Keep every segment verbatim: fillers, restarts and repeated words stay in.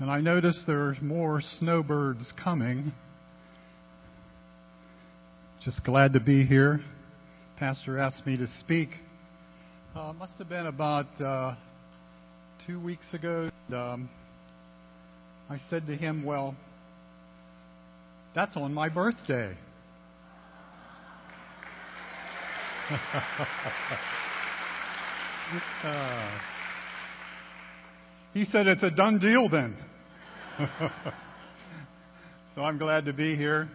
And I notice there's more snowbirds coming. Just glad to be here. Pastor asked me to speak. Uh, must have been about uh, two weeks ago. And, um, I said to him, well, that's on my birthday. uh, he said, it's a done deal then. So I'm glad to be here.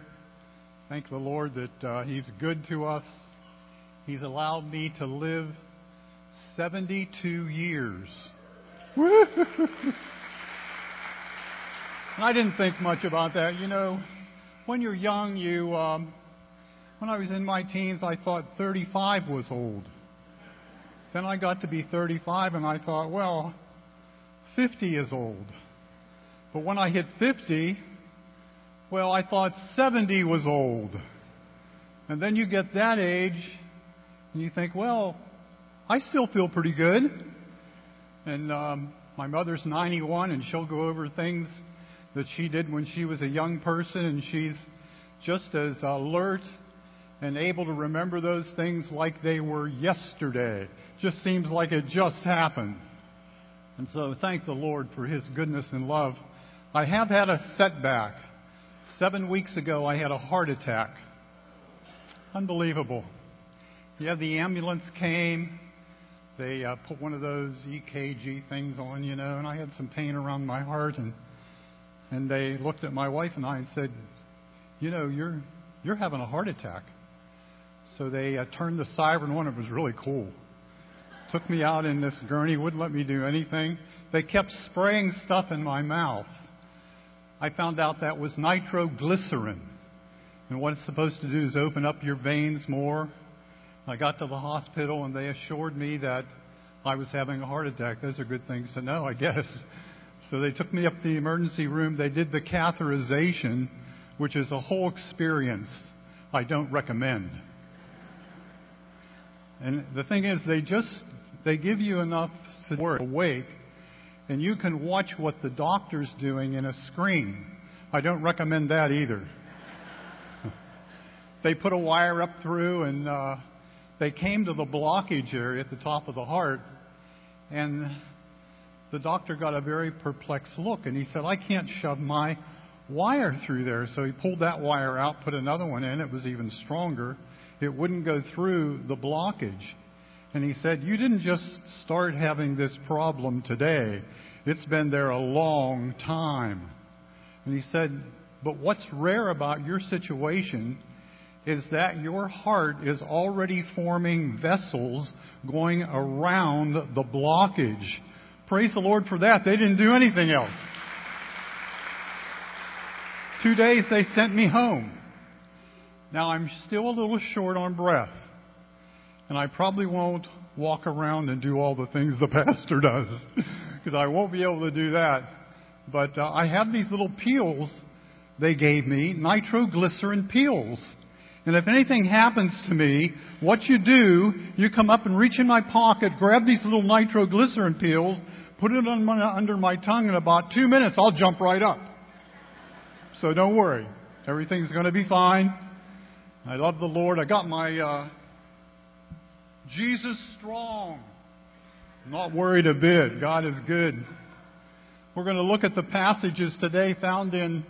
Thank the Lord that uh, He's good to us. He's allowed me to live seventy-two years. I didn't think much about that. You know, when you're young, you, um, when I was in my teens, I thought thirty-five was old. Then I got to be thirty-five and I thought, well, fifty is old. But when I hit fifty, well, I thought seventy was old. And then you get that age and you think, well, I still feel pretty good. And um, my mother's ninety-one and she'll go over things that she did when she was a young person, and she's just as alert and able to remember those things like they were yesterday. Just seems like it just happened. And so thank the Lord for His goodness and love. I have had a setback. Seven weeks ago, I had a heart attack. Unbelievable. Yeah, the ambulance came. They uh, put one of those E K G things on, you know, and I had some pain around my heart. And and they looked at my wife and I and said, you know, you're you're having a heart attack. So they uh, turned the siren on. It was really cool. Took me out in this gurney, wouldn't let me do anything. They kept spraying stuff in my mouth. I found out that was nitroglycerin. And what it's supposed to do is open up your veins more. I got to the hospital and they assured me that I was having a heart attack. Those are good things to know, I guess. So they took me up to the emergency room. They did the catheterization, which is a whole experience I don't recommend. And the thing is, they just, they give you enough support awake, and you can watch what the doctor's doing in a screen. I don't recommend that either. They put a wire up through, and uh, they came to the blockage area at the top of the heart, and the doctor got a very perplexed look, and he said, I can't shove my wire through there. So he pulled that wire out, put another one in. It was even stronger. It wouldn't go through the blockage. And he said, you didn't just start having this problem today. It's been there a long time. And he said, but what's rare about your situation is that your heart is already forming vessels going around the blockage. Praise the Lord for that. They didn't do anything else. Two days they sent me home. Now, I'm still a little short on breath, and I probably won't walk around and do all the things the pastor does, because I won't be able to do that. But uh, I have these little pills they gave me, nitroglycerin pills. And if anything happens to me, what you do, you come up and reach in my pocket, grab these little nitroglycerin pills, put it on my, under my tongue, in about two minutes, I'll jump right up. So don't worry. Everything's going to be fine. I love the Lord. I got my uh, Jesus strong. I'm not worried a bit. God is good. We're going to look at the passages today found in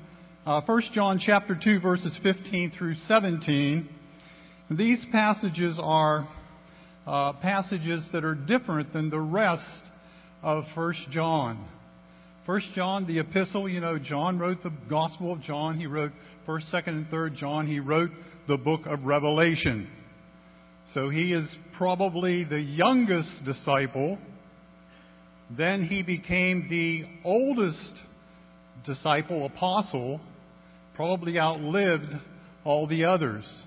uh, First John chapter two, verses fifteen through seventeen. These passages are uh, passages that are different than the rest of First John. First John, the epistle, you know, John wrote the Gospel of John. He wrote First, Second, and Third John. He wrote the book of Revelation. So he is probably the youngest disciple. Then he became the oldest disciple, apostle, probably outlived all the others.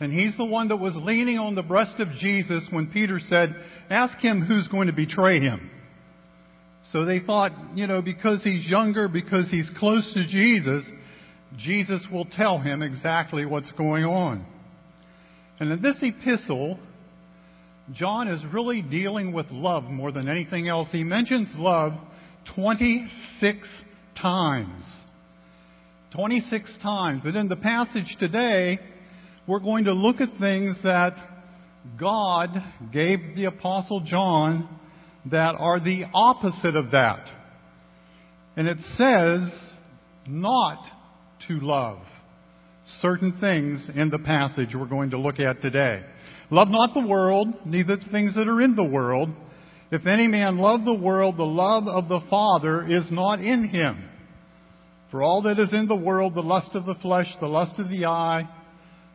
And he's the one that was leaning on the breast of Jesus when Peter said, ask him who's going to betray him. So they thought, you know, because he's younger, because he's close to Jesus, Jesus will tell him exactly what's going on. And in this epistle, John is really dealing with love more than anything else. He mentions love twenty-six times. twenty-six times. But in the passage today, we're going to look at things that God gave the Apostle John that are the opposite of that. And it says not to love certain things in the passage we're going to look at today. Love not the world, neither the things that are in the world. If any man love the world, the love of the Father is not in him. For all that is in the world, the lust of the flesh, the lust of the eye,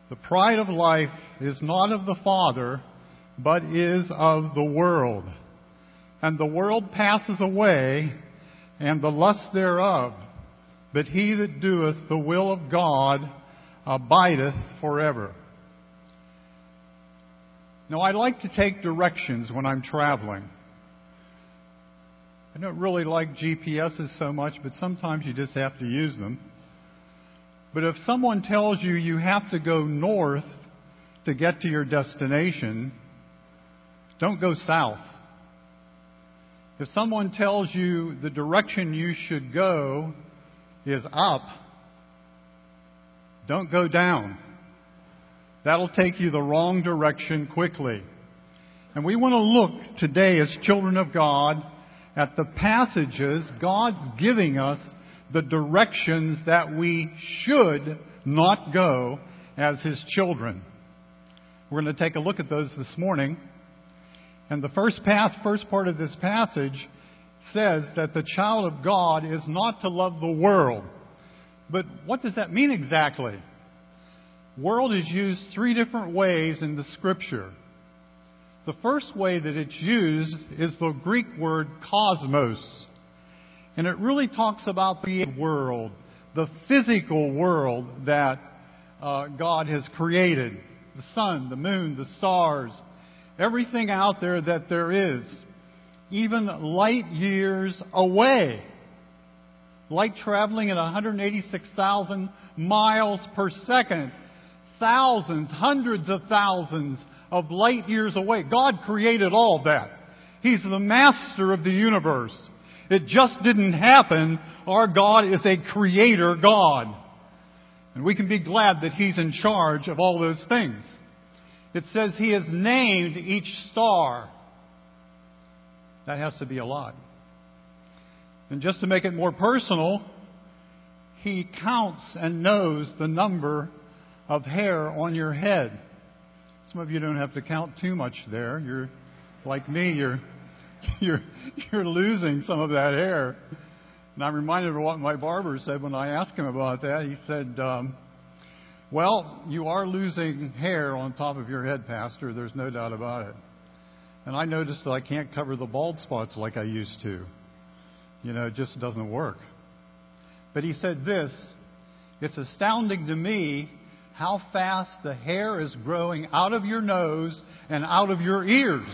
the pride of life is not of the Father, but is of the world. And the world passes away, and the lust thereof. But he that doeth the will of God abideth forever. Now, I like to take directions when I'm traveling. I don't really like G P S's so much, but sometimes you just have to use them. But if someone tells you you have to go north to get to your destination, don't go south. If someone tells you the direction you should go is up, don't go down. That'll take you the wrong direction quickly. And we want to look today as children of God at the passages God's giving us the directions that we should not go as His children. We're going to take a look at those this morning. And the first, pass, first part of this passage says that the child of God is not to love the world. But what does that mean exactly? World is used three different ways in the Scripture. The first way that it's used is the Greek word cosmos. And it really talks about the world, the physical world that uh, God has created. The sun, the moon, the stars, everything out there that there is, even light years away, light traveling at one hundred eighty-six thousand miles per second, thousands, hundreds of thousands of light years away. God created all that. He's the master of the universe. It just didn't happen. Our God is a creator God. And we can be glad that He's in charge of all those things. It says He has named each star. That has to be a lot. And just to make it more personal, He counts and knows the number of hair on your head. Some of you don't have to count too much there. You're like me, you're you're you're losing some of that hair. And I'm reminded of what my barber said when I asked him about that. He said, um, well, you are losing hair on top of your head, Pastor. There's no doubt about it. And I noticed that I can't cover the bald spots like I used to. You know, it just doesn't work. But he said this, it's astounding to me how fast the hair is growing out of your nose and out of your ears.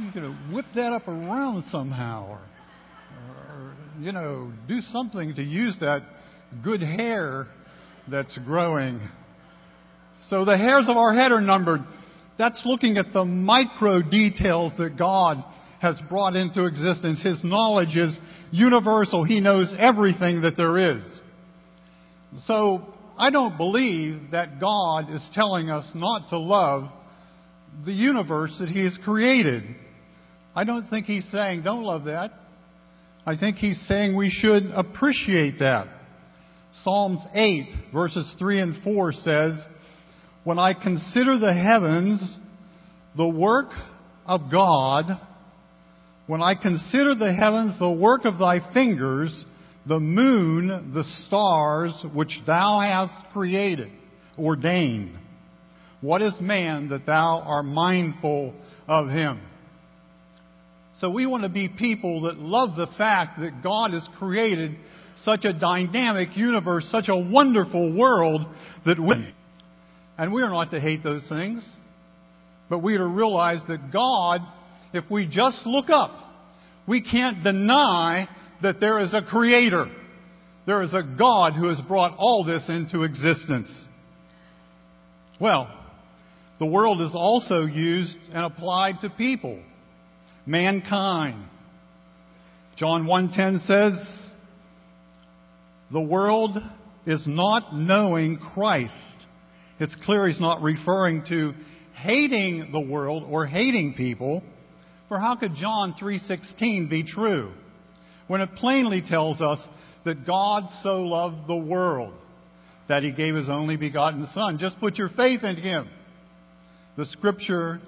You're going to whip that up around somehow or, or, you know, do something to use that good hair that's growing. So the hairs of our head are numbered. That's looking at the micro details that God has brought into existence. His knowledge is universal. He knows everything that there is. So I don't believe that God is telling us not to love the universe that He has created. I don't think He's saying don't love that. I think He's saying we should appreciate that. Psalms eight, verses three and four says, when I consider the heavens, the work of God, when I consider the heavens, the work of thy fingers, the moon, the stars, which thou hast created, ordained. What is man that thou art mindful of him? So we want to be people that love the fact that God has created such a dynamic universe, such a wonderful world that we... And we are not to hate those things, but we are to realize that God, if we just look up, we can't deny that there is a Creator. There is a God who has brought all this into existence. Well, the world is also used and applied to people, mankind. John one ten says, the world is not knowing Christ. It's clear he's not referring to hating the world or hating people. For how could John three sixteen be true when it plainly tells us that God so loved the world that he gave his only begotten Son? Just put your faith in him. The Scripture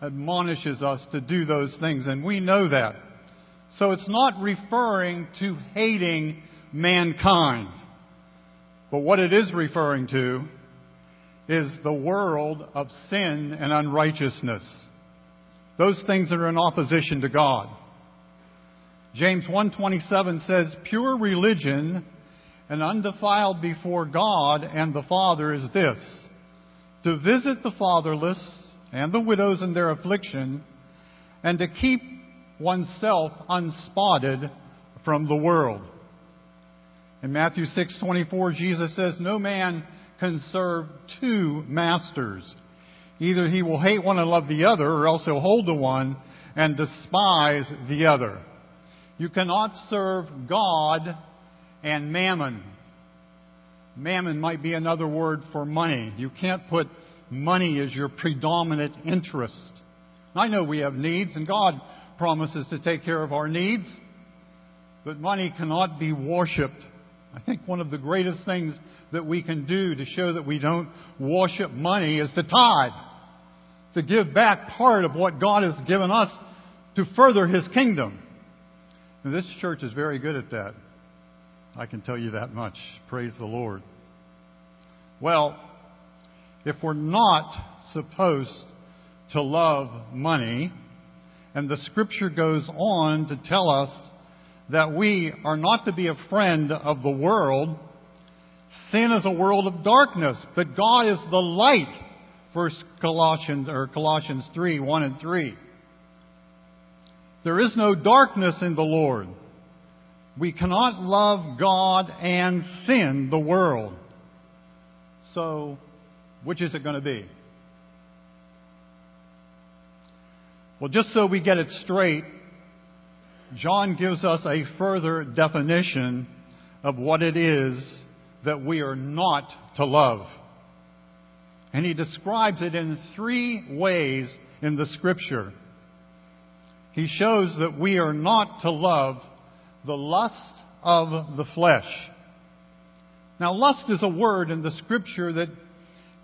admonishes us to do those things, and we know that. So it's not referring to hating mankind. But what it is referring to is the world of sin and unrighteousness. Those things that are in opposition to God. James one twenty-seven says, pure religion and undefiled before God and the Father is this, to visit the fatherless and the widows in their affliction, and to keep oneself unspotted from the world. In Matthew six twenty-four, Jesus says, no man can serve two masters. Either he will hate one and love the other, or else he'll hold to one and despise the other. You cannot serve God and mammon. Mammon might be another word for money. You can't put money as your predominant interest. I know we have needs, and God promises to take care of our needs, but money cannot be worshipped. I think one of the greatest things that we can do to show that we don't worship money is to tithe, to give back part of what God has given us to further His kingdom. And this church is very good at that. I can tell you that much. Praise the Lord. Well, if we're not supposed to love money, and the Scripture goes on to tell us that we are not to be a friend of the world. Sin is a world of darkness, but God is the light. First Colossians or Colossians three, one and three. There is no darkness in the Lord. We cannot love God and sin, the world. So, which is it going to be? Well, just so we get it straight, John gives us a further definition of what it is that we are not to love. And he describes it in three ways in the Scripture. He shows that we are not to love the lust of the flesh. Now, lust is a word in the Scripture that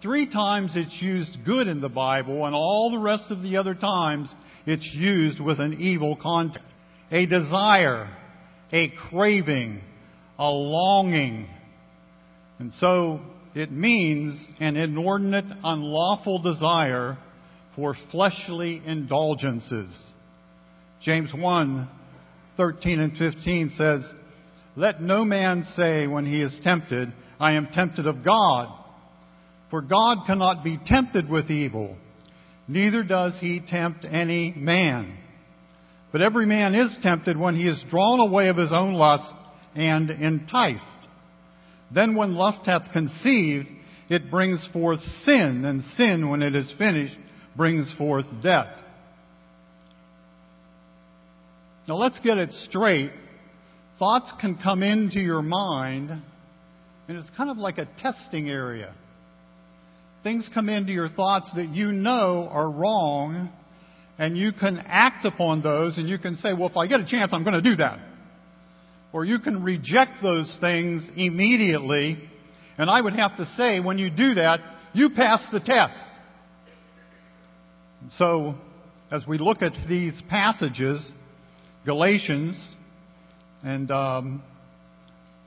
three times it's used good in the Bible, and all the rest of the other times it's used with an evil context. A desire, a craving, a longing. And so it means an inordinate, unlawful desire for fleshly indulgences. James one thirteen and fifteen says, let no man say when he is tempted, I am tempted of God. For God cannot be tempted with evil, neither does he tempt any man. But every man is tempted when he is drawn away of his own lust and enticed. Then when lust hath conceived, it brings forth sin, and sin, when it is finished, brings forth death. Now let's get it straight. Thoughts can come into your mind, and it's kind of like a testing area. Things come into your thoughts that you know are wrong, and you can act upon those, and you can say, well, if I get a chance, I'm going to do that. Or you can reject those things immediately. And I would have to say, when you do that, you pass the test. And so, as we look at these passages, Galatians, and um,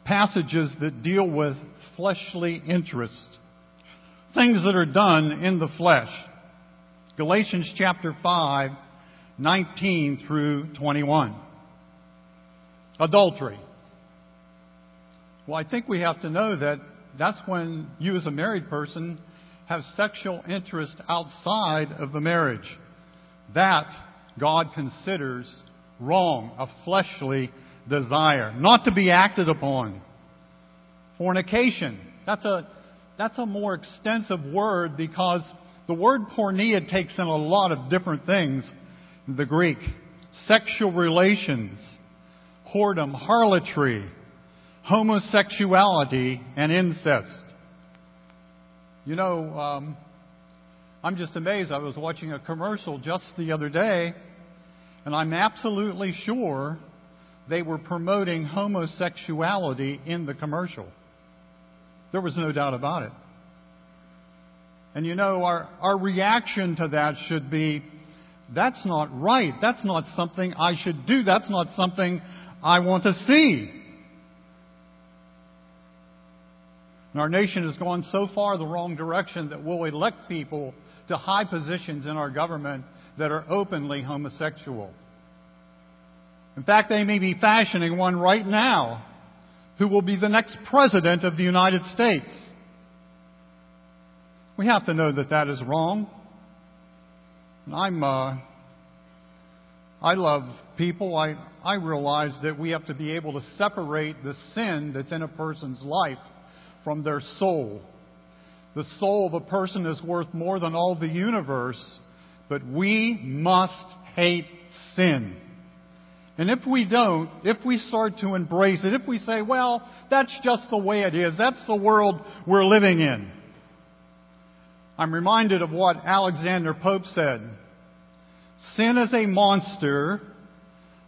passages that deal with fleshly interest, things that are done in the flesh. Galatians chapter five, nineteen through twenty-one. Adultery. Well, I think we have to know that that's when you as a married person have sexual interest outside of the marriage. That God considers wrong, a fleshly desire, not to be acted upon. Fornication. That's a that's a more extensive word because the word porneia takes in a lot of different things in the Greek. Sexual relations, whoredom, harlotry, homosexuality, and incest. You know, um, I'm just amazed. I was watching a commercial just the other day, and I'm absolutely sure they were promoting homosexuality in the commercial. There was no doubt about it. And you know, our, our reaction to that should be, that's not right. That's not something I should do. That's not something I want to see. And our nation has gone so far the wrong direction that we'll elect people to high positions in our government that are openly homosexual. In fact, they may be fashioning one right now who will be the next president of the United States. We have to know that that is wrong. I'm, uh, I love people. I, I realize that we have to be able to separate the sin that's in a person's life from their soul. The soul of a person is worth more than all the universe, but we must hate sin. And if we don't, if we start to embrace it, if we say, well, that's just the way it is, that's the world we're living in. I'm reminded of what Alexander Pope said. Sin is a monster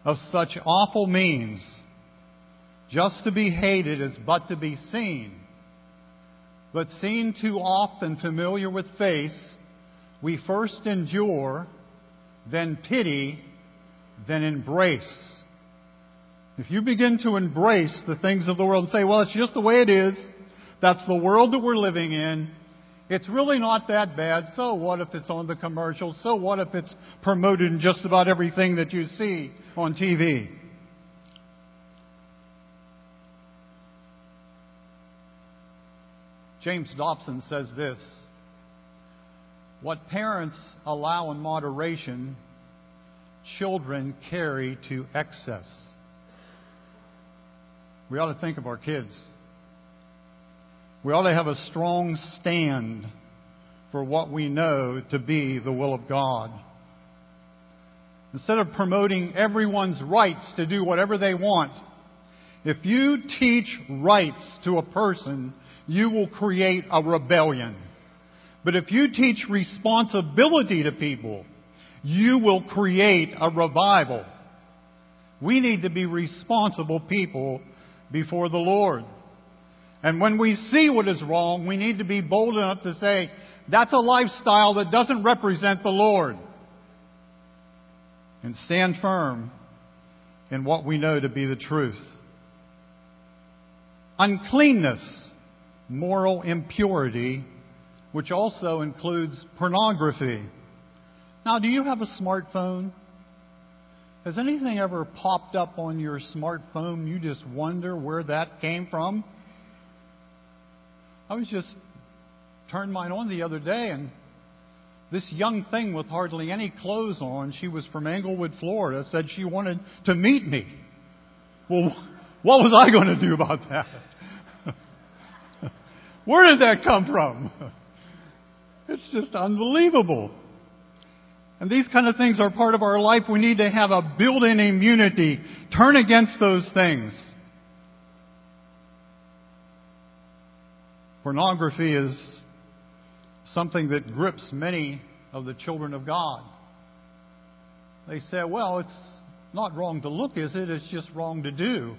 of such awful means. Just to be hated is but to be seen. But seen too oft and familiar with face, we first endure, then pity, then embrace. If you begin to embrace the things of the world and say, well, it's just the way it is, that's the world that we're living in, it's really not that bad. So what if it's on the commercials? So what if it's promoted in just about everything that you see on T V? James Dobson says this, what parents allow in moderation, children carry to excess. We ought to think of our kids. We ought to have a strong stand for what we know to be the will of God. Instead of promoting everyone's rights to do whatever they want, if you teach rights to a person, you will create a rebellion. But if you teach responsibility to people, you will create a revival. We need to be responsible people before the Lord. And when we see what is wrong, we need to be bold enough to say, that's a lifestyle that doesn't represent the Lord. And stand firm in what we know to be the truth. Uncleanness, moral impurity, which also includes pornography. Now, do you have a smartphone? Has anything ever popped up on your smartphone? You just wonder where that came from? I was just turned mine on the other day, and this young thing with hardly any clothes on, she was from Englewood, Florida, said she wanted to meet me. Well, what was I going to do about that? Where did that come from? It's just unbelievable. And these kind of things are part of our life. We need to have a built-in immunity. Turn against those things. Pornography is something that grips many of the children of God. They say, well, it's not wrong to look, is it? It's just wrong to do.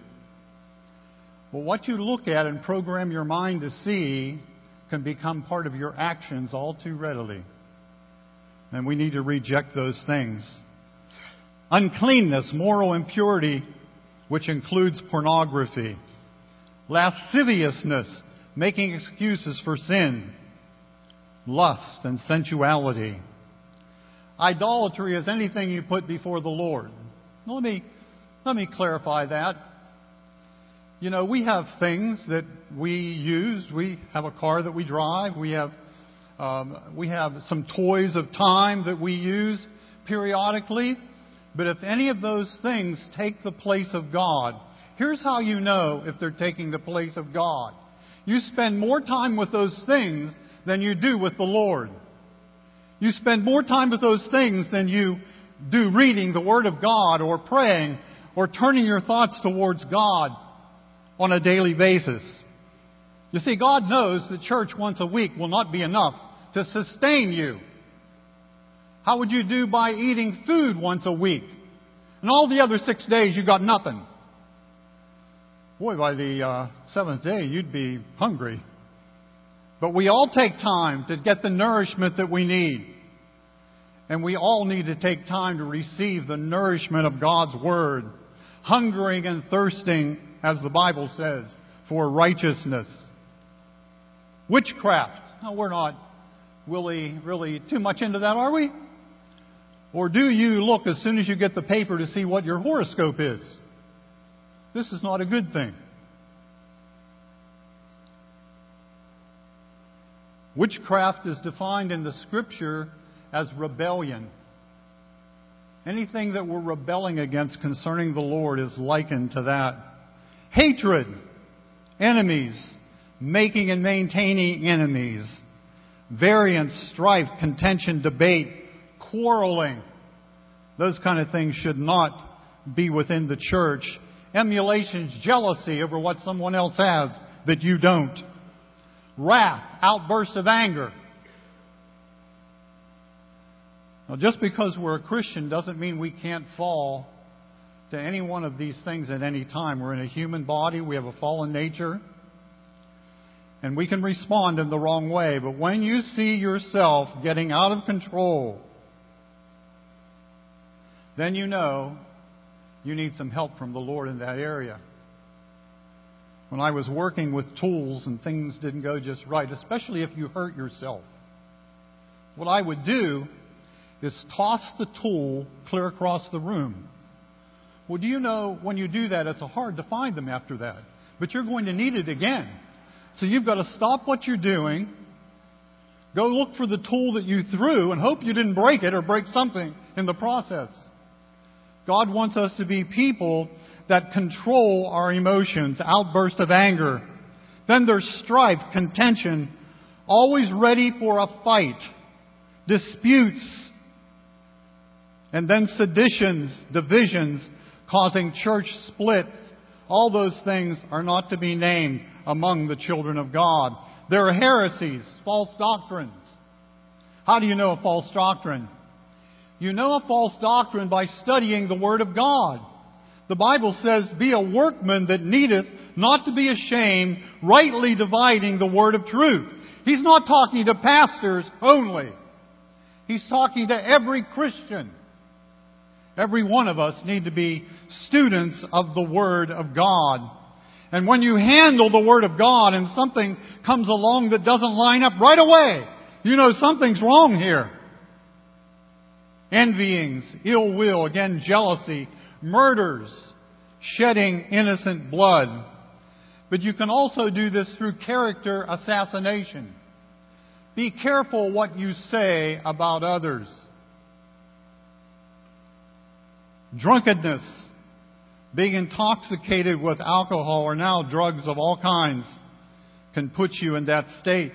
Well, what you look at and program your mind to see can become part of your actions all too readily. And we need to reject those things. Uncleanness, moral impurity, which includes pornography. Lasciviousness, making excuses for sin, lust, and sensuality. Idolatry is anything you put before the Lord. Let me, let me clarify that. You know, we have things that we use. We have a car that we drive. We have, um, we have some toys of time that we use periodically. But if any of those things take the place of God, here's how you know if they're taking the place of God. You spend more time with those things than you do with the Lord. You spend more time with those things than you do reading the Word of God or praying or turning your thoughts towards God on a daily basis. You see, God knows the church once a week will not be enough to sustain you. How would you do by eating food once a week? And all the other six days you got nothing. Boy, by the uh, seventh day you'd be hungry. But we all take time to get the nourishment that we need. And we all need to take time to receive the nourishment of God's Word. Hungering and thirsting, as the Bible says, for righteousness. Witchcraft. No, we're not really, really too much into that, are we? Or do you look as soon as you get the paper to see what your horoscope is? This is not a good thing. Witchcraft is defined in the Scripture as rebellion. Anything that we're rebelling against concerning the Lord is likened to that. Hatred, enemies, making and maintaining enemies, variance, strife, contention, debate, quarreling. Those kind of things should not be within the church. Emulations, jealousy over what someone else has that you don't. Wrath, outbursts of anger. Now, just because we're a Christian doesn't mean we can't fall to any one of these things at any time. We're in a human body. We have a fallen nature. And we can respond in the wrong way. But when you see yourself getting out of control, then you know you need some help from the Lord in that area. When I was working with tools and things didn't go just right, especially if you hurt yourself, what I would do is toss the tool clear across the room. Well, do you know when you do that, it's hard to find them after that. But you're going to need it again. So you've got to stop what you're doing, go look for the tool that you threw, and hope you didn't break it or break something in the process. God wants us to be people that control our emotions, outburst of anger. Then there's strife, contention, always ready for a fight, disputes, and then seditions, divisions, causing church splits. All those things are not to be named among the children of God. There are heresies, false doctrines. How do you know a false doctrine? You know a false doctrine by studying the Word of God. The Bible says, "Be a workman that needeth not to be ashamed, rightly dividing the word of truth." He's not talking to pastors only. He's talking to every Christian. Every one of us need to be students of the Word of God. And when you handle the Word of God and something comes along that doesn't line up right away, you know something's wrong here. Envyings, ill will, again jealousy, murders, shedding innocent blood. But you can also do this through character assassination. Be careful what you say about others. Drunkenness, being intoxicated with alcohol or now drugs of all kinds, can put you in that state.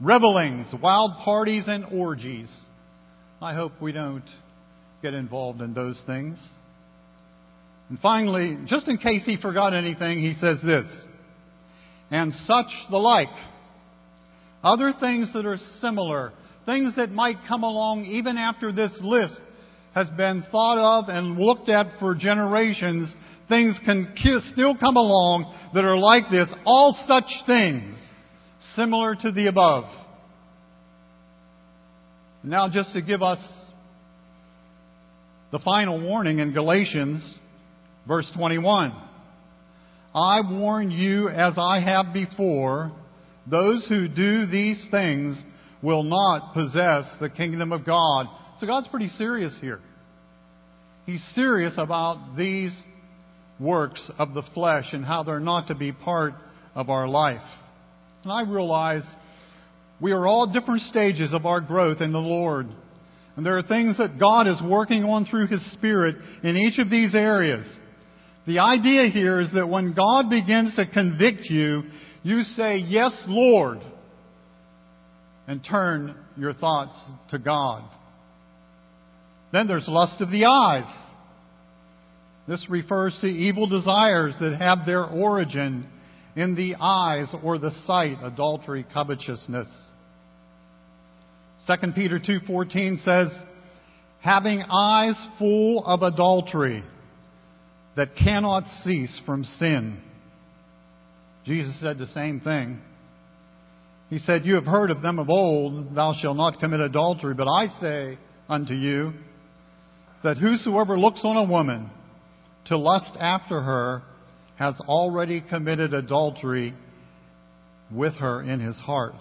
Revelings, wild parties and orgies. I hope we don't get involved in those things. And finally, just in case he forgot anything, he says this, and such the like. Other things that are similar, things that might come along even after this list has been thought of and looked at for generations, things can still come along that are like this, all such things similar to the above. Now, just to give us the final warning in Galatians, verse twenty-one. I warn you as I have before, those who do these things will not possess the kingdom of God. So God's pretty serious here. He's serious about these works of the flesh and how they're not to be part of our life. And I realize we are all different stages of our growth in the Lord. And there are things that God is working on through His Spirit in each of these areas. The idea here is that when God begins to convict you, you say, "Yes, Lord," and turn your thoughts to God. Then there's lust of the eyes. This refers to evil desires that have their origin in the eyes or the sight, adultery, covetousness. Second Peter two fourteen says, having eyes full of adultery that cannot cease from sin. Jesus said the same thing. He said, you have heard of them of old, thou shalt not commit adultery. But I say unto you that whosoever looks on a woman to lust after her has already committed adultery with her in his heart.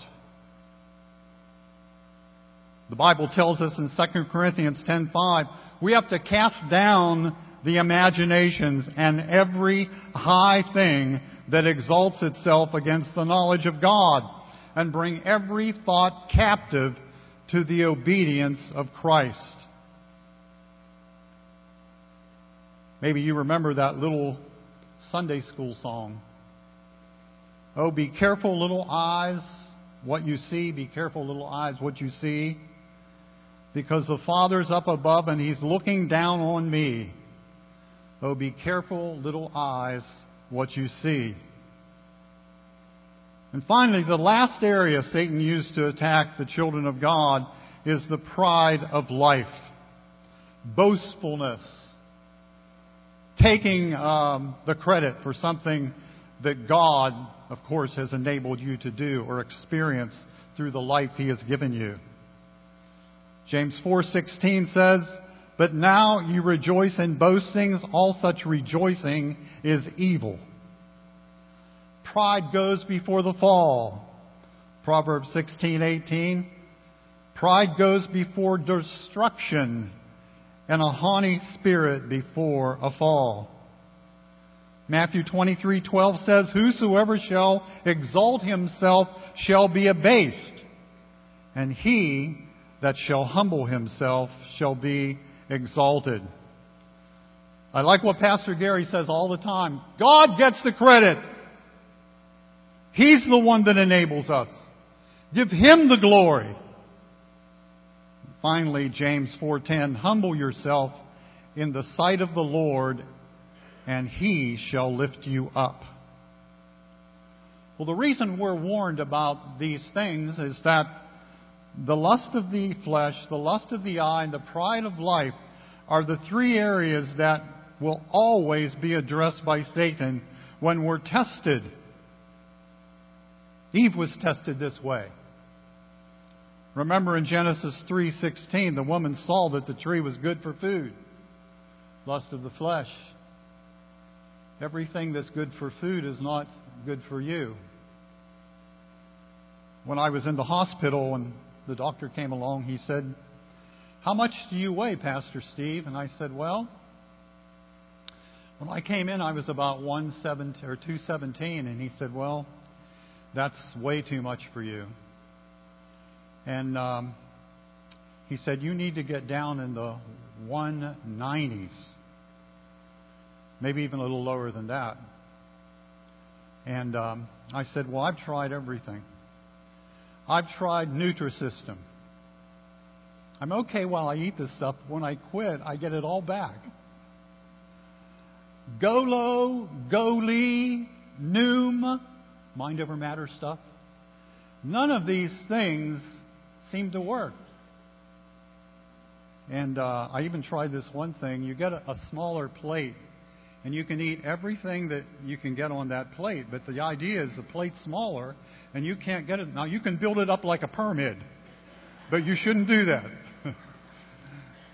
The Bible tells us in Second Corinthians ten five, we have to cast down the imaginations and every high thing that exalts itself against the knowledge of God, and bring every thought captive to the obedience of Christ. Maybe you remember that little Sunday school song. Oh, be careful, little eyes, what you see. Be careful, little eyes, what you see. Because the Father's up above and He's looking down on me. Oh, be careful, little eyes, what you see. And finally, the last area Satan used to attack the children of God is the pride of life. Boastfulness. Taking um, the credit for something that God, of course, has enabled you to do or experience through the life He has given you. James four sixteen says, but now you rejoice in boastings, all such rejoicing is evil. Pride goes before the fall. Proverbs sixteen eighteen, pride goes before destruction, and a haughty spirit before a fall. Matthew twenty-three twelve says, whosoever shall exalt himself shall be abased, and he that shall humble himself shall be exalted. I like what Pastor Gary says all the time. God gets the credit. He's the one that enables us. Give Him the glory. Finally, James four ten, humble yourself in the sight of the Lord, and He shall lift you up. Well, the reason we're warned about these things is that the lust of the flesh, the lust of the eye, and the pride of life are the three areas that will always be addressed by Satan when we're tested. Eve was tested this way. Remember in Genesis three sixteen, the woman saw that the tree was good for food. Lust of the flesh. Everything that's good for food is not good for you. When I was in the hospital and the doctor came along, he said, how much do you weigh, Pastor Steve? And I said, well, when I came in, I was about one seventeen or two seventeen. And he said, well, that's way too much for you. And um, he said, you need to get down in the one nineties, maybe even a little lower than that. And um, I said, well, I've tried everything. I've tried Nutrisystem. I'm okay while I eat this stuff. When I quit, I get it all back. Golo, Goli, Noom, mind over matter stuff. None of these things seem to work. And uh, I even tried this one thing. You get a, a smaller plate, and you can eat everything that you can get on that plate. But the idea is the plate's smaller, and you can't get it. Now, you can build it up like a pyramid, but you shouldn't do that.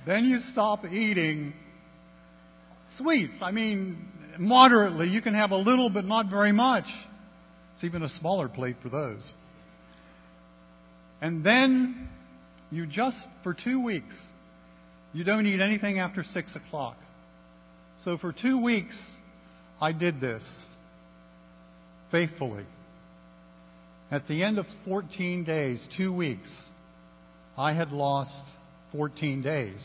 Then you stop eating sweets. I mean, moderately. You can have a little, but not very much. It's even a smaller plate for those. And then you just, for two weeks, you don't eat anything after six o'clock. So for two weeks, I did this faithfully. At the end of fourteen days, two weeks, I had lost fourteen days.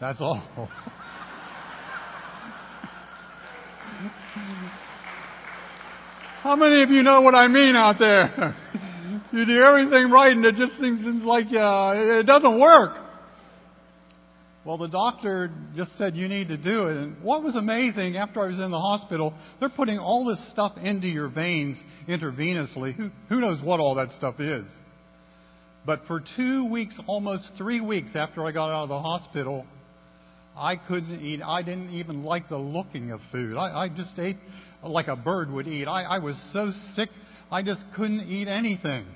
That's all. How many of you know what I mean out there? You do everything right, and it just seems like uh, it doesn't work. Well, the doctor just said, you need to do it. And what was amazing, after I was in the hospital, they're putting all this stuff into your veins intravenously. Who, who knows what all that stuff is? But for two weeks, almost three weeks after I got out of the hospital, I couldn't eat. I didn't even like the looking of food. I, I just ate like a bird would eat. I, I was so sick, I just couldn't eat anything.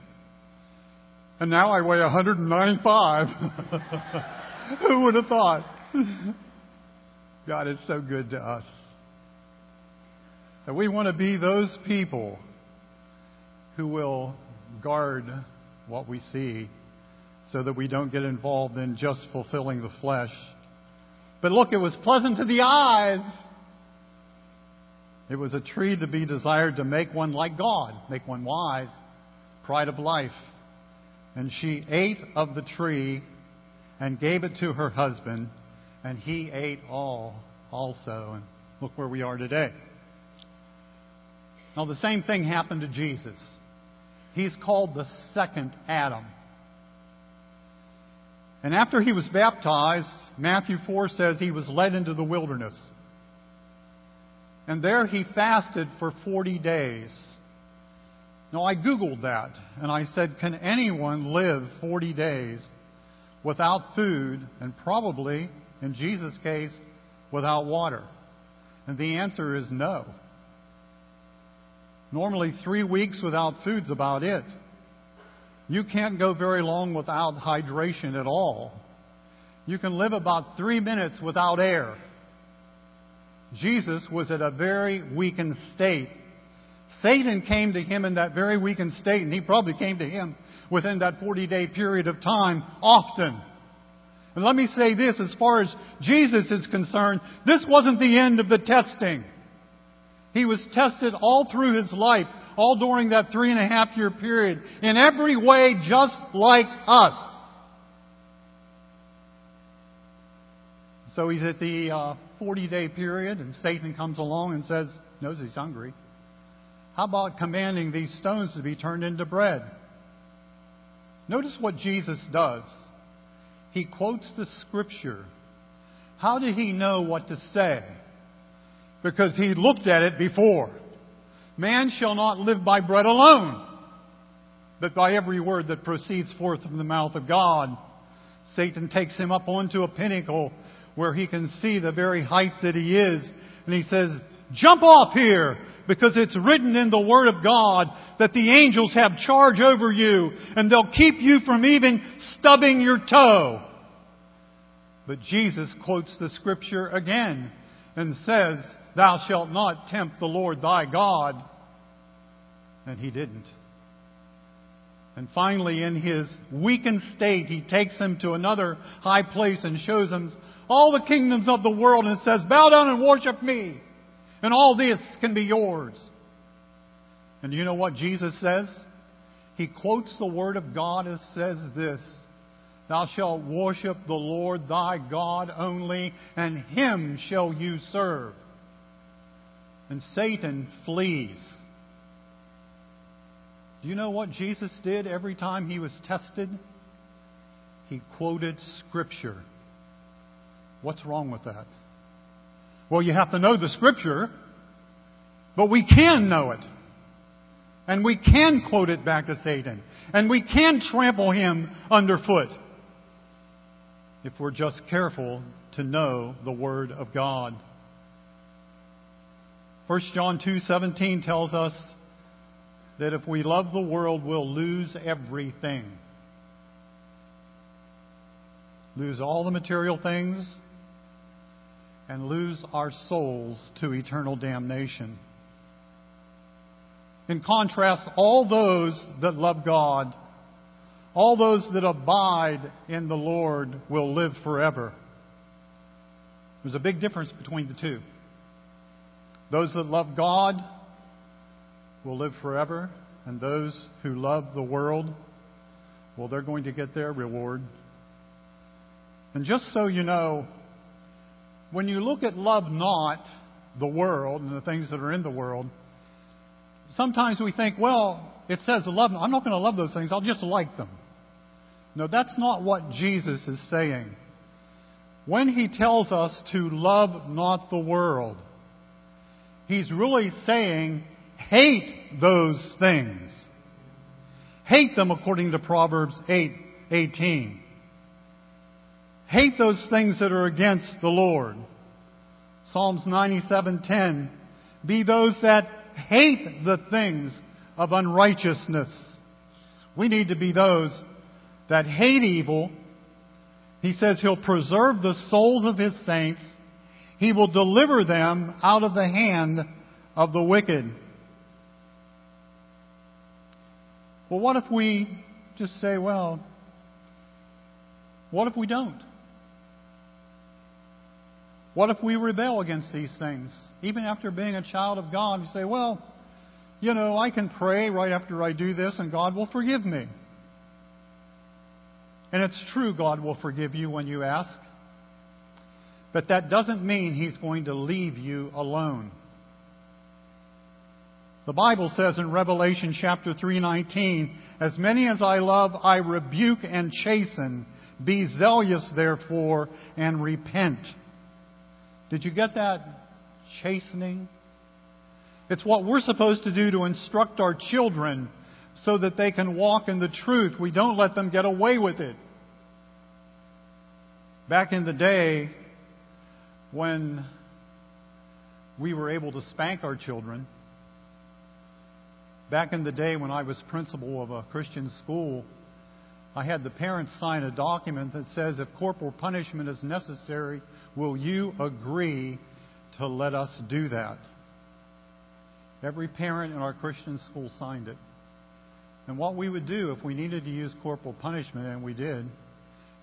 And now I weigh one hundred ninety-five. Who would have thought? God is so good to us. And we want to be those people who will guard what we see so that we don't get involved in just fulfilling the flesh. But look, it was pleasant to the eyes. It was a tree to be desired to make one like God, make one wise, pride of life. And she ate of the tree and gave it to her husband, and he ate all also. And look where we are today. Now, the same thing happened to Jesus. He's called the second Adam. And after he was baptized, Matthew four says he was led into the wilderness. And there he fasted for forty days. Now, I Googled that, and I said, can anyone live forty days without food, and probably, in Jesus' case, without water? And the answer is no. Normally, three weeks without food's about it. You can't go very long without hydration at all. You can live about three minutes without air. Jesus was at a very weakened state. Satan came to him in that very weakened state, and he probably came to him within that forty-day period of time often. And let me say this, as far as Jesus is concerned, this wasn't the end of the testing. He was tested all through his life, all during that three and a half year period, in every way just like us. So he's at the uh, forty-day period, and Satan comes along and says, knows he's hungry. How about commanding these stones to be turned into bread? Notice what Jesus does. He quotes the Scripture. How did he know what to say? Because he looked at it before. Man shall not live by bread alone, but by every word that proceeds forth from the mouth of God. Satan takes him up onto a pinnacle where he can see the very height that he is. And he says, jump off here, because it's written in the Word of God that the angels have charge over you, and they'll keep you from even stubbing your toe. But Jesus quotes the Scripture again and says, thou shalt not tempt the Lord thy God. And he didn't. And finally, in his weakened state, he takes him to another high place and shows him all the kingdoms of the world and says, bow down and worship me, and all this can be yours. And you know what Jesus says? He quotes the Word of God and says this, thou shalt worship the Lord thy God only, and him shall you serve. And Satan flees. Do you know what Jesus did every time he was tested? He quoted Scripture. What's wrong with that? Well, you have to know the Scripture, but we can know it. And we can quote it back to Satan. And we can trample him underfoot if we're just careful to know the Word of God. First John two seventeen tells us that if we love the world, we'll lose everything. Lose all the material things, and lose our souls to eternal damnation. In contrast, all those that love God, all those that abide in the Lord will live forever. There's a big difference between the two. Those that love God will live forever, and those who love the world, well, they're going to get their reward. And just so you know, when you look at love not the world and the things that are in the world, sometimes we think, well, it says love. I'm not going to love those things. I'll just like them. No, that's not what Jesus is saying. When he tells us to love not the world, he's really saying hate those things. Hate them according to Proverbs eight eighteen. Hate those things that are against the Lord. Psalms ninety-seven ten. Be those that hate the things of unrighteousness. We need to be those that hate evil. He says He'll preserve the souls of His saints. He will deliver them out of the hand of the wicked. Well, what if we just say, well, what if we don't? What if we rebel against these things? Even after being a child of God, you say, well, you know, I can pray right after I do this and God will forgive me. And it's true, God will forgive you when you ask. But that doesn't mean He's going to leave you alone. The Bible says in Revelation chapter three nineteen, as many as I love, I rebuke and chasten. Be zealous, therefore, and repent. Did you get that? Chastening. It's what we're supposed to do to instruct our children so that they can walk in the truth. We don't let them get away with it. Back in the day when we were able to spank our children, back in the day when I was principal of a Christian school, I had the parents sign a document that says, if corporal punishment is necessary, will you agree to let us do that? Every parent in our Christian school signed it. And what we would do if we needed to use corporal punishment, and we did,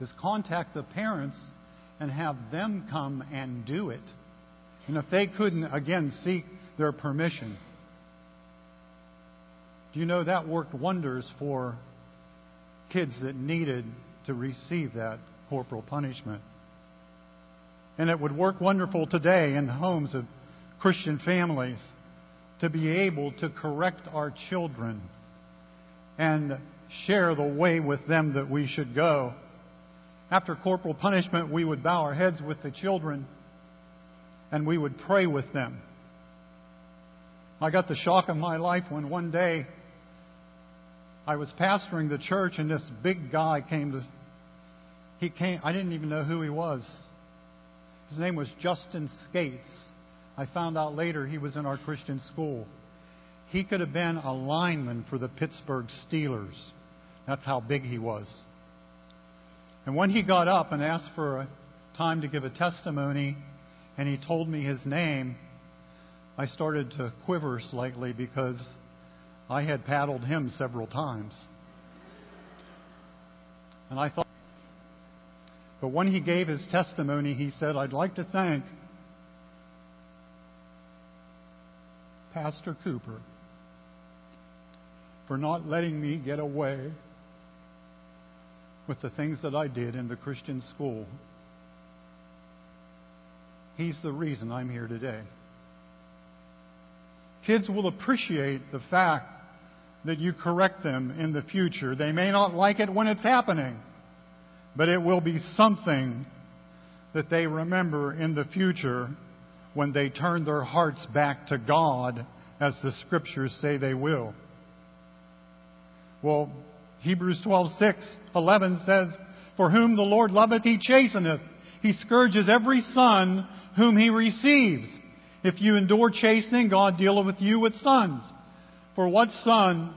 is contact the parents and have them come and do it. And if they couldn't, again, seek their permission. Do you know that worked wonders for kids that needed to receive that corporal punishment? And it would work wonderful today in the homes of Christian families to be able to correct our children and share the way with them that we should go. After corporal punishment, we would bow our heads with the children and we would pray with them. I got the shock of my life when one day I was pastoring the church and this big guy came to, he came, I didn't even know who he was. His name was Justin Skates. I found out later he was in our Christian school. He could have been a lineman for the Pittsburgh Steelers. That's how big he was. And when he got up and asked for a time to give a testimony, and he told me his name, I started to quiver slightly because I had paddled him several times. And I thought, but when he gave his testimony, he said, I'd like to thank Pastor Cooper for not letting me get away with the things that I did in the Christian school. He's the reason I'm here today. Kids will appreciate the fact that you correct them in the future. They may not like it when it's happening, but it will be something that they remember in the future when they turn their hearts back to God, as the Scriptures say they will. Well, Hebrews twelve, six, eleven says, for whom the Lord loveth, He chasteneth. He scourges every son whom He receives. If you endure chastening, God dealeth with you with sons. For what son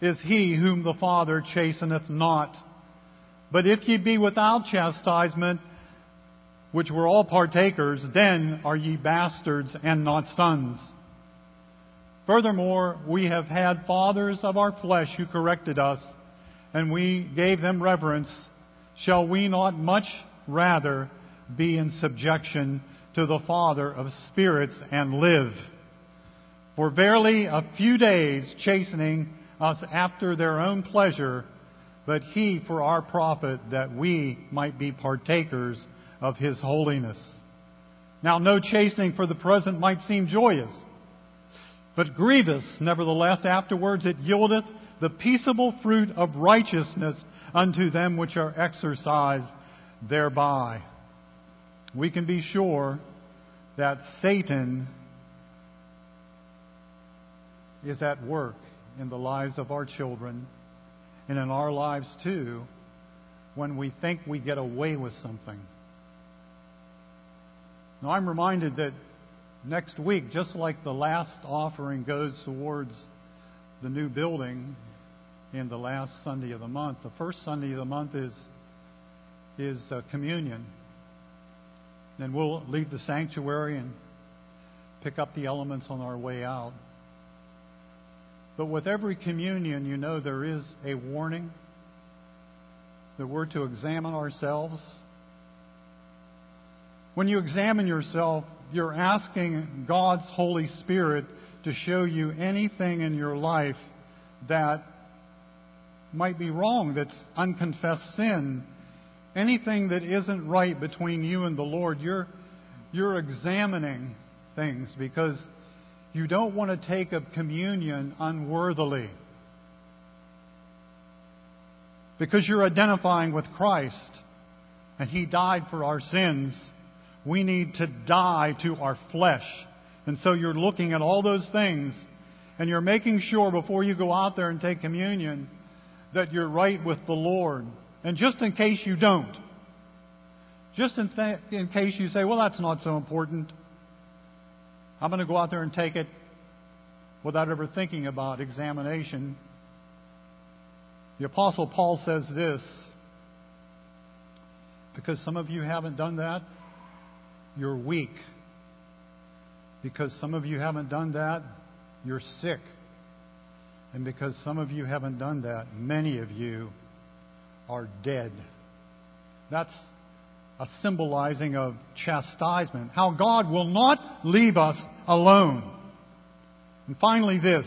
is he whom the Father chasteneth not? But if ye be without chastisement, which we're all partakers, then are ye bastards and not sons. Furthermore, we have had fathers of our flesh who corrected us, and we gave them reverence. Shall we not much rather be in subjection to the Father of spirits and live? For verily a few days chastening us after their own pleasure, but He for our profit, that we might be partakers of His holiness. Now no chastening for the present might seem joyous, but grievous, nevertheless, afterwards it yieldeth the peaceable fruit of righteousness unto them which are exercised thereby. we can be sure that Satan is at work in the lives of our children and in our lives too when we think we get away with something. Now, I'm reminded that next week, just like the last offering goes towards the new building and the last Sunday of the month, the first Sunday of the month is is uh, communion. And we'll leave the sanctuary and pick up the elements on our way out. But with every communion, you know, there is a warning that we're to examine ourselves. When you examine yourself, you're asking God's Holy Spirit to show you anything in your life that might be wrong, that's unconfessed sin, anything that isn't right between you and the Lord. You're, you're examining things because you don't want to take up communion unworthily. Because you're identifying with Christ and He died for our sins. We need to die to our flesh. And so you're looking at all those things and you're making sure before you go out there and take communion that you're right with the Lord. And just in case you don't, just in, th- in case you say, well, that's not so important, I'm going to go out there and take it without ever thinking about examination. The Apostle Paul says this, because some of you haven't done that, you're weak. Because some of you haven't done that, you're sick. And because some of you haven't done that, many of you are dead. That's a symbolizing of chastisement, how God will not leave us alone. And finally this,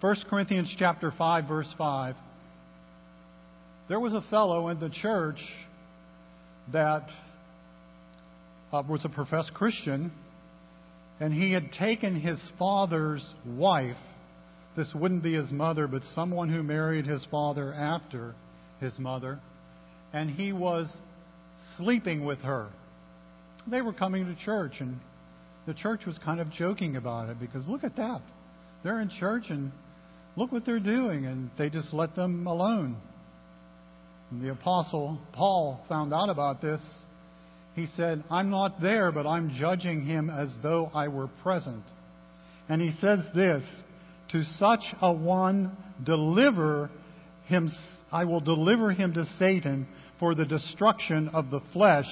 First Corinthians chapter five, verse five. There was a fellow in the church that uh, was a professed Christian, and he had taken his father's wife. This wouldn't be his mother, but someone who married his father after his mother, and he was sleeping with her. They were coming to church, and the church was kind of joking about it because look at that. They're in church, and look what they're doing, and they just let them alone. And the Apostle Paul found out about this. He said, I'm not there, but I'm judging him as though I were present. And he says this, to such a one deliver him, I will deliver him to Satan for the destruction of the flesh,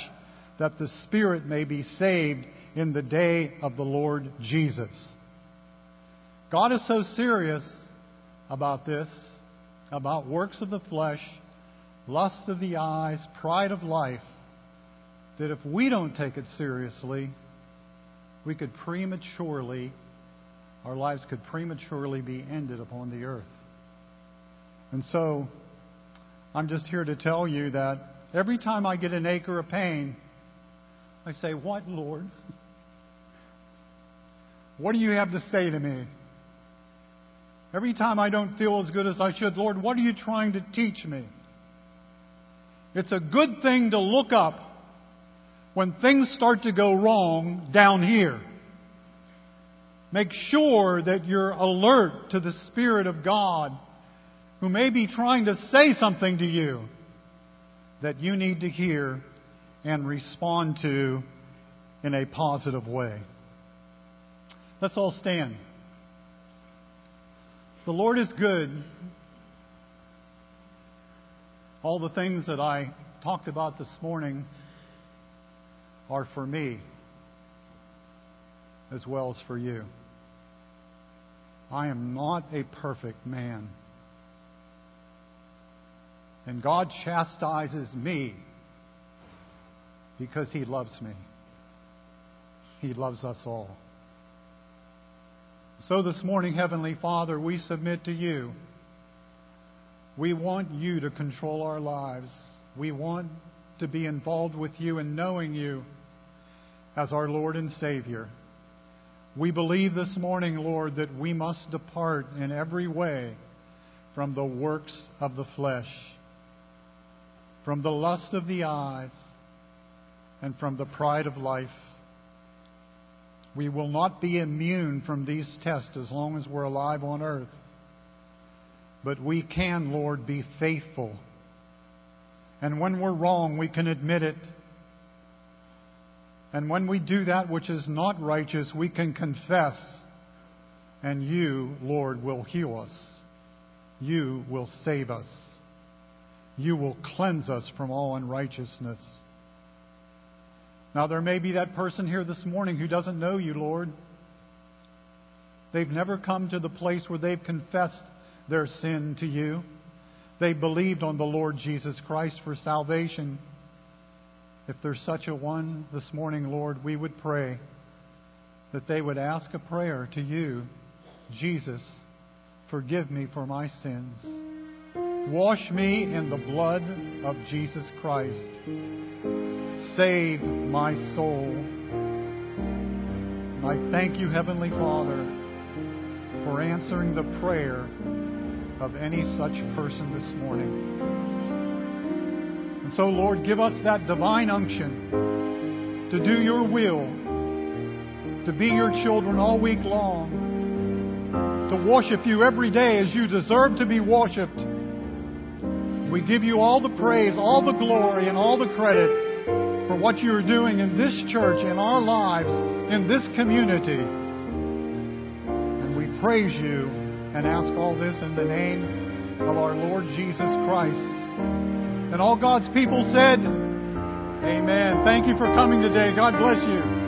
that the spirit may be saved in the day of the Lord Jesus. God is so serious about this, about works of the flesh, lust of the eyes, pride of life, that if we don't take it seriously, we could prematurely, our lives could prematurely be ended upon the earth. And so, I'm just here to tell you that every time I get an acre of pain, I say, what, Lord? What do you have to say to me? Every time I don't feel as good as I should, Lord, what are you trying to teach me? It's a good thing to look up when things start to go wrong down here. Make sure that you're alert to the Spirit of God, who may be trying to say something to you that you need to hear and respond to in a positive way. Let's all stand. The Lord is good. All the things that I talked about this morning are for me as well as for you. I am not a perfect man. And God chastises me because He loves me. He loves us all. So this morning, Heavenly Father, we submit to You. We want You to control our lives. We want to be involved with You and knowing You as our Lord and Savior. We believe this morning, Lord, that we must depart in every way from the works of the flesh, from the lust of the eyes, and from the pride of life. We will not be immune from these tests as long as we're alive on earth. But we can, Lord, be faithful. And when we're wrong, we can admit it. And when we do that which is not righteous, we can confess. And you, Lord, will heal us. You will save us. You will cleanse us from all unrighteousness. Now, there may be that person here this morning who doesn't know you, Lord. They've never come to the place where they've confessed their sin to you. They believed on the Lord Jesus Christ for salvation. If there's such a one this morning, Lord, we would pray that they would ask a prayer to you. Jesus, forgive me for my sins. Wash me in the blood of Jesus Christ. Save my soul. And I thank you, Heavenly Father, for answering the prayer of any such person this morning. And so, Lord, give us that divine unction to do your will, to be your children all week long, to worship you every day as you deserve to be worshiped. We give you all the praise, all the glory, and all the credit for what you are doing in this church, in our lives, in this community. And we praise you and ask all this in the name of our Lord Jesus Christ. And all God's people said, amen. Thank you for coming today. God bless you.